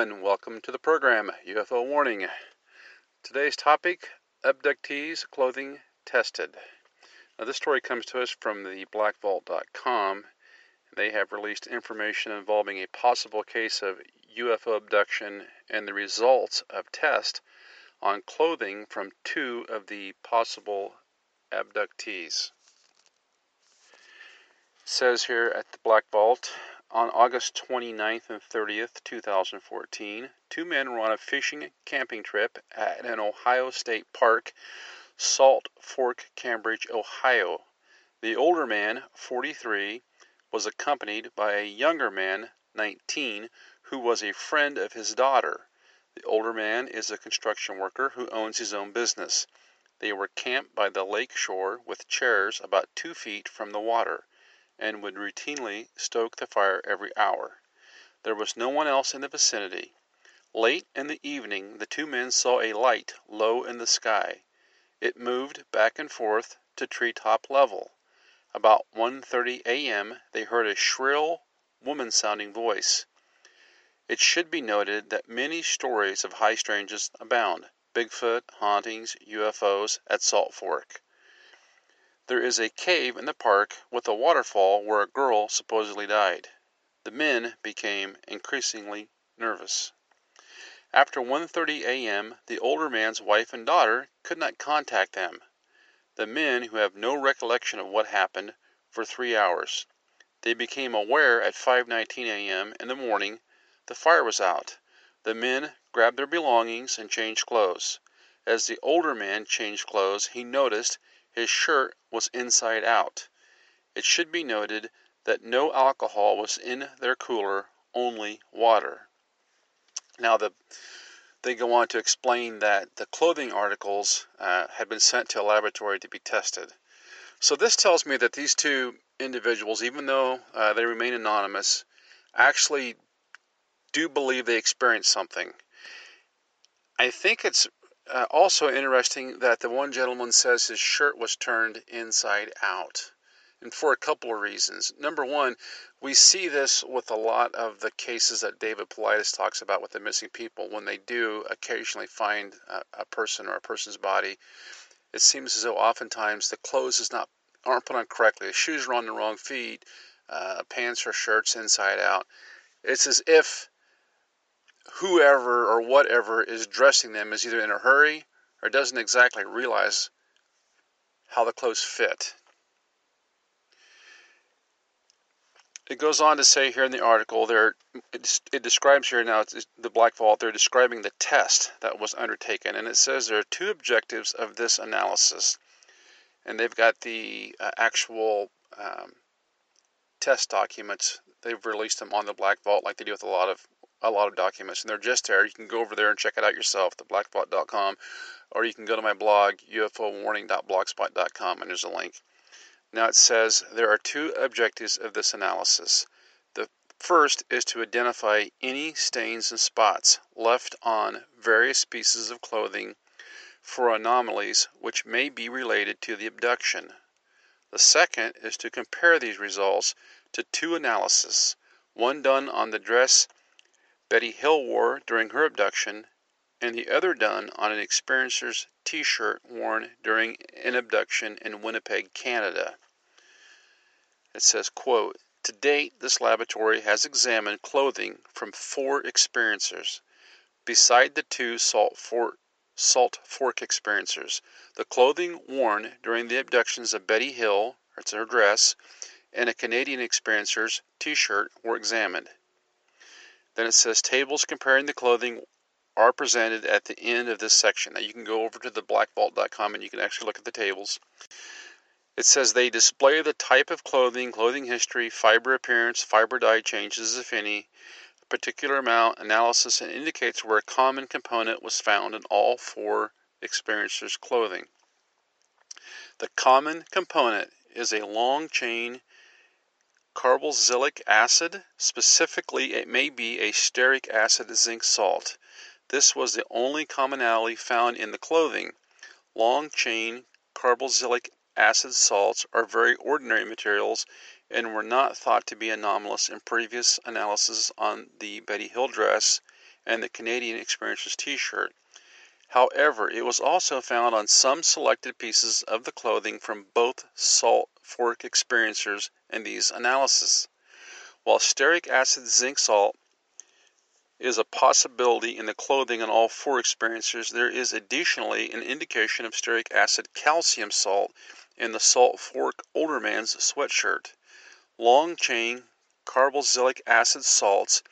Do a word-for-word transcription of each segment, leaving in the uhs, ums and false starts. Hello and welcome to the program, U F O Warning. Today's topic, abductees clothing tested. Now this story comes to us from the black vault dot com. They have released information involving a possible case of U F O abduction and the results of tests on clothing from two of the possible abductees. It says here at the Black Vault, on August twenty-ninth and thirtieth, two thousand fourteen, two men were on a fishing camping trip at an Ohio state park, Salt Fork, Cambridge, Ohio. The older man, forty-three, was accompanied by a younger man, nineteen, who was a friend of his daughter. The older man is a construction worker who owns his own business. They were camped by the lake shore with chairs about two feet from the water, and would routinely stoke the fire every hour. There was no one else in the vicinity. Late in the evening, the two men saw a light low in the sky. It moved back and forth to treetop level. About one thirty a m, they heard a shrill, woman-sounding voice. It should be noted that many stories of high strangeness abound, Bigfoot, hauntings, U F Os, at Salt Fork. There is a cave in the park with a waterfall where a girl supposedly died. The men became increasingly nervous. After one thirty a m, the older man's wife and daughter could not contact them. The men, who have no recollection of what happened, for three hours. They became aware at five nineteen a m in the morning. The fire was out. The men grabbed their belongings and changed clothes. As the older man changed clothes, he noticed his shirt was inside out. It should be noted that no alcohol was in their cooler, only water. Now the, they go on to explain that the clothing articles uh, had been sent to a laboratory to be tested. So this tells me that these two individuals, even though uh, they remain anonymous, actually do believe they experienced something. I think it's Uh, also interesting that the one gentleman says his shirt was turned inside out, and for a couple of reasons. Number one, we see this with a lot of the cases that David Politis talks about with the missing people. When they do occasionally find a, a person or a person's body, it seems as though oftentimes the clothes is not aren't put on correctly. The shoes are on the wrong feet, uh, pants or shirts inside out. It's as if whoever or whatever is dressing them is either in a hurry or doesn't exactly realize how the clothes fit. It goes on to say here in the article, there it, it describes here now, it's the Black Vault, they're describing the test that was undertaken, and it says there are two objectives of this analysis, and they've got the uh, actual um, test documents. They've released them on the Black Vault like they do with a lot of a lot of documents, and they're just there. You can go over there and check it out yourself, the black vault dot com, or you can go to my blog, U F O warning dot blogspot dot com, and there's a link. Now it says there are two objectives of this analysis. The first is to identify any stains and spots left on various pieces of clothing for anomalies which may be related to the abduction. The second is to compare these results to two analyses, one done on the dress Betty Hill wore during her abduction, and the other done on an experiencer's t-shirt worn during an abduction in Winnipeg, Canada. It says, quote, "To date, this laboratory has examined clothing from four experiencers. Beside the two Salt Fork, Salt Fork experiencers, the clothing worn during the abductions of Betty Hill, that's her dress, and a Canadian experiencer's t-shirt were examined." Then it says tables comparing the clothing are presented at the end of this section. Now you can go over to the black vault dot com and you can actually look at the tables. It says they display the type of clothing, clothing history, fiber appearance, fiber dye changes, if any, a particular amount, analysis, and indicates where a common component was found in all four experiencers' clothing. The common component is a long chain carboxylic acid. Specifically, it may be a stearic acid zinc salt. This was the only commonality found in the clothing. Long-chain carboxylic acid salts are very ordinary materials and were not thought to be anomalous in previous analyses on the Betty Hill dress and the Canadian Experiences t-shirt. However, it was also found on some selected pieces of the clothing from both Salt Fork experiencers in these analyses. While stearic acid zinc salt is a possibility in the clothing on all four experiencers, there is additionally an indication of stearic acid calcium salt in the Salt Fork older man's sweatshirt. Long-chain carboxylic acid salts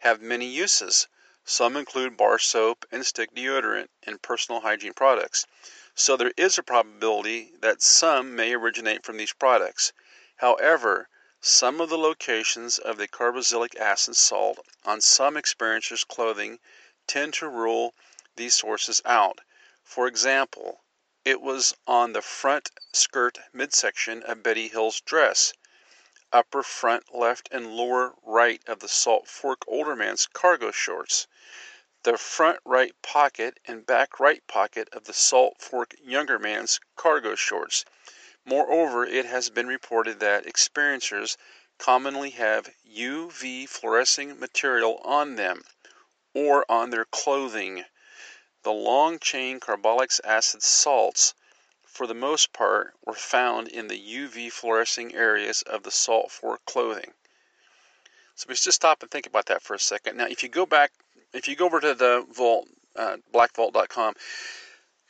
have many uses. Some include bar soap and stick deodorant and personal hygiene products, so there is a probability that some may originate from these products. However, some of the locations of the carboxylic acid salt on some experiencers' clothing tend to rule these sources out. For example, it was on the front skirt midsection of Betty Hill's dress, upper front left and lower right of the Salt Fork older man's cargo shorts, the front right pocket and back right pocket of the Salt Fork younger man's cargo shorts. Moreover, it has been reported that experiencers commonly have U V fluorescing material on them or on their clothing. The long-chain carboxylic acid salts, for the most part, were found in the U V fluorescing areas of the Salt Fork clothing. So let's just stop and think about that for a second. Now, if you go back, if you go over to the vault, uh, black vault dot com,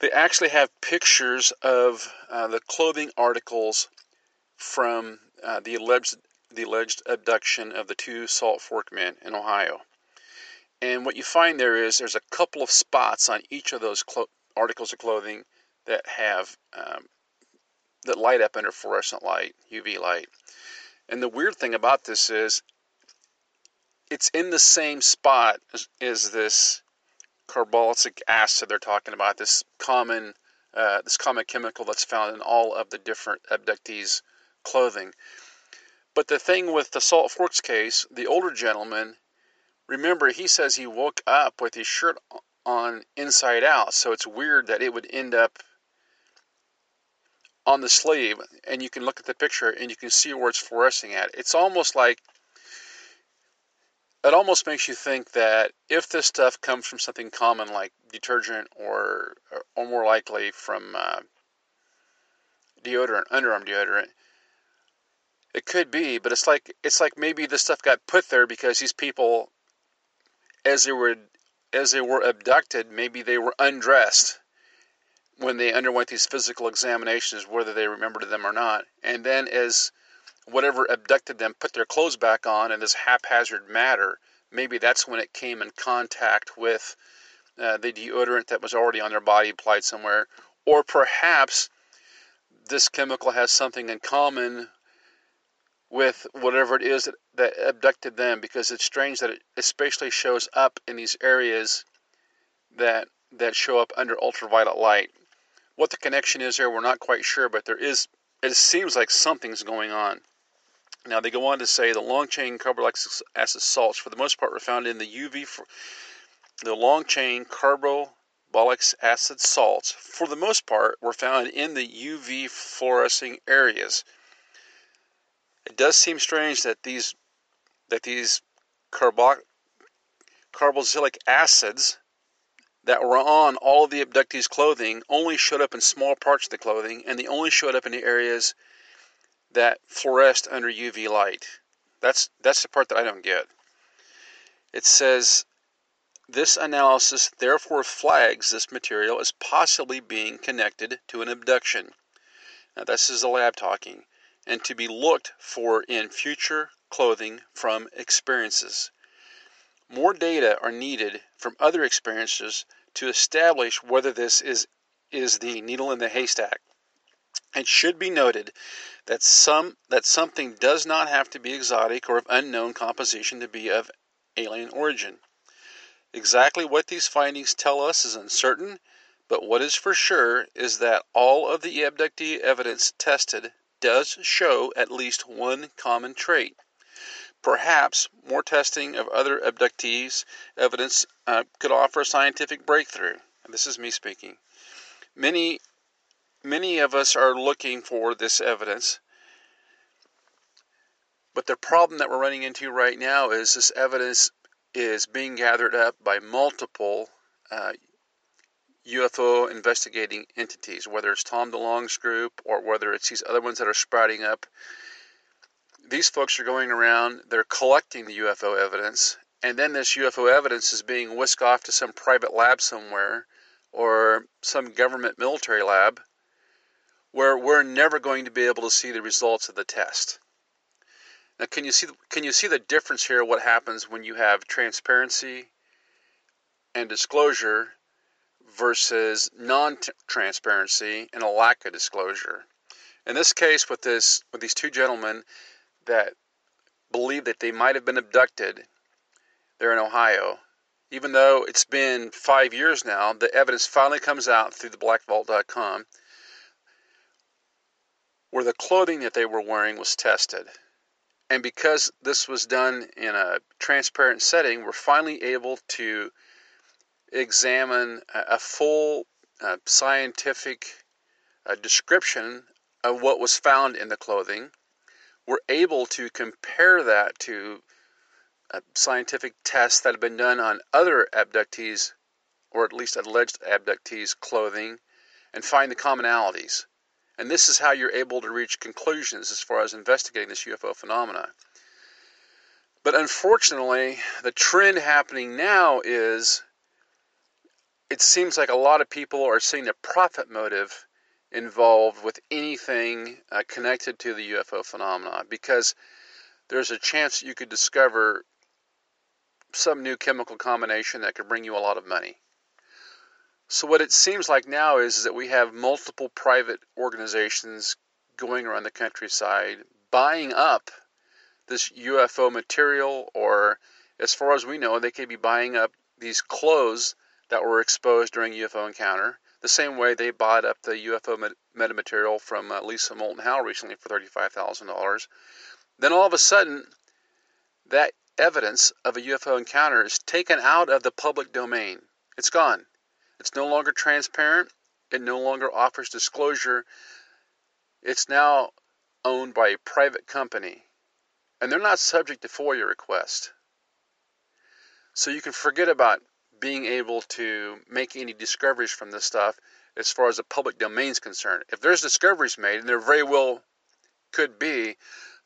they actually have pictures of uh, the clothing articles from uh, the alleged the alleged abduction of the two Salt Fork men in Ohio. And what you find there is there's a couple of spots on each of those clo- articles of clothing that have um, that light up under fluorescent light, U V light. And the weird thing about this is it's in the same spot as, as this carboxylic acid they're talking about, this common uh, this common chemical that's found in all of the different abductees' clothing. But the thing with the Salt Fork's case, the older gentleman, remember, he says he woke up with his shirt on inside out, so it's weird that it would end up on the sleeve, and you can look at the picture and you can see where it's fluorescing at. It's almost like, it almost makes you think that if this stuff comes from something common like detergent or or more likely from uh, deodorant, underarm deodorant, it could be, but it's like it's like maybe this stuff got put there because these people, as they were as they were abducted, maybe they were undressed when they underwent these physical examinations, whether they remembered them or not. And then as whatever abducted them put their clothes back on in this haphazard matter, maybe that's when it came in contact with uh, the deodorant that was already on their body applied somewhere. Or perhaps this chemical has something in common with whatever it is that, that abducted them, because it's strange that it especially shows up in these areas that that show up under ultraviolet light. What the connection is there, we're not quite sure, but there is, it seems like something's going on. Now, they go on to say the long-chain carboxylic acid salts, for the most part, were found in the U V. For, the long-chain carboxylic acid salts, for the most part, were found in the U V fluorescing areas. It does seem strange that these that these carbo, carboxylic acids that were on all of the abductees' clothing only showed up in small parts of the clothing, and they only showed up in the areas that fluoresced under U V light. That's that's the part that I don't get. It says, this analysis therefore flags this material as possibly being connected to an abduction. Now, this is the lab talking, and to be looked for in future clothing from experiences. More data are needed from other experiences to establish whether this is, is the needle in the haystack. It should be noted that some that something does not have to be exotic or of unknown composition to be of alien origin. Exactly what these findings tell us is uncertain, but what is for sure is that all of the abductee evidence tested does show at least one common trait. Perhaps more testing of other abductees' evidence uh, could offer a scientific breakthrough. This is me speaking. Many Many of us are looking for this evidence, but the problem that we're running into right now is this evidence is being gathered up by multiple uh, U F O investigating entities, whether it's Tom DeLong's group or whether it's these other ones that are sprouting up. These folks are going around, they're collecting the U F O evidence, and then this U F O evidence is being whisked off to some private lab somewhere or some government military lab where we're never going to be able to see the results of the test. Now, can you see, can you see the difference here, what happens when you have transparency and disclosure versus non-transparency and a lack of disclosure? In this case, with this with these two gentlemen that believe that they might have been abducted, they're in Ohio. Even though it's been five years now, the evidence finally comes out through the black vault dot com where the clothing that they were wearing was tested. And because this was done in a transparent setting, we're finally able to examine a full uh, scientific uh, description of what was found in the clothing. We're able to compare that to uh, scientific tests that have been done on other abductees, or at least alleged abductees' clothing, and find the commonalities. And this is how you're able to reach conclusions as far as investigating this U F O phenomena. But unfortunately, the trend happening now is it seems like a lot of people are seeing the profit motive involved with anything uh, connected to the U F O phenomena, because there's a chance you could discover some new chemical combination that could bring you a lot of money. So what it seems like now is, is that we have multiple private organizations going around the countryside buying up this U F O material, or as far as we know, they could be buying up these clothes that were exposed during U F O encounter, the same way they bought up the U F O metamaterial from uh, Lisa Moulton Howe recently for thirty-five thousand dollars. Then all of a sudden, that evidence of a U F O encounter is taken out of the public domain. It's gone. It's no longer transparent. It no longer offers disclosure. It's now owned by a private company, and they're not subject to FOIA request. So you can forget about being able to make any discoveries from this stuff as far as the public domain is concerned. If there's discoveries made, and there very well could be,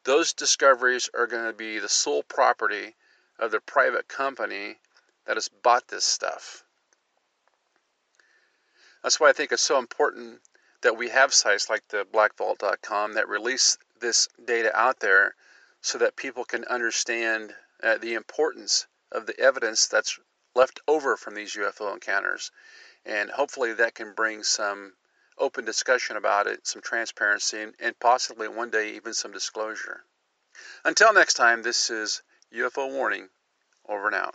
those discoveries are going to be the sole property of the private company that has bought this stuff. That's why I think it's so important that we have sites like the black vault dot com that release this data out there so that people can understand uh, the importance of the evidence that's left over from these U F O encounters. And hopefully that can bring some open discussion about it, some transparency, and, and possibly one day even some disclosure. Until next time, this is U F O Warning, over and out.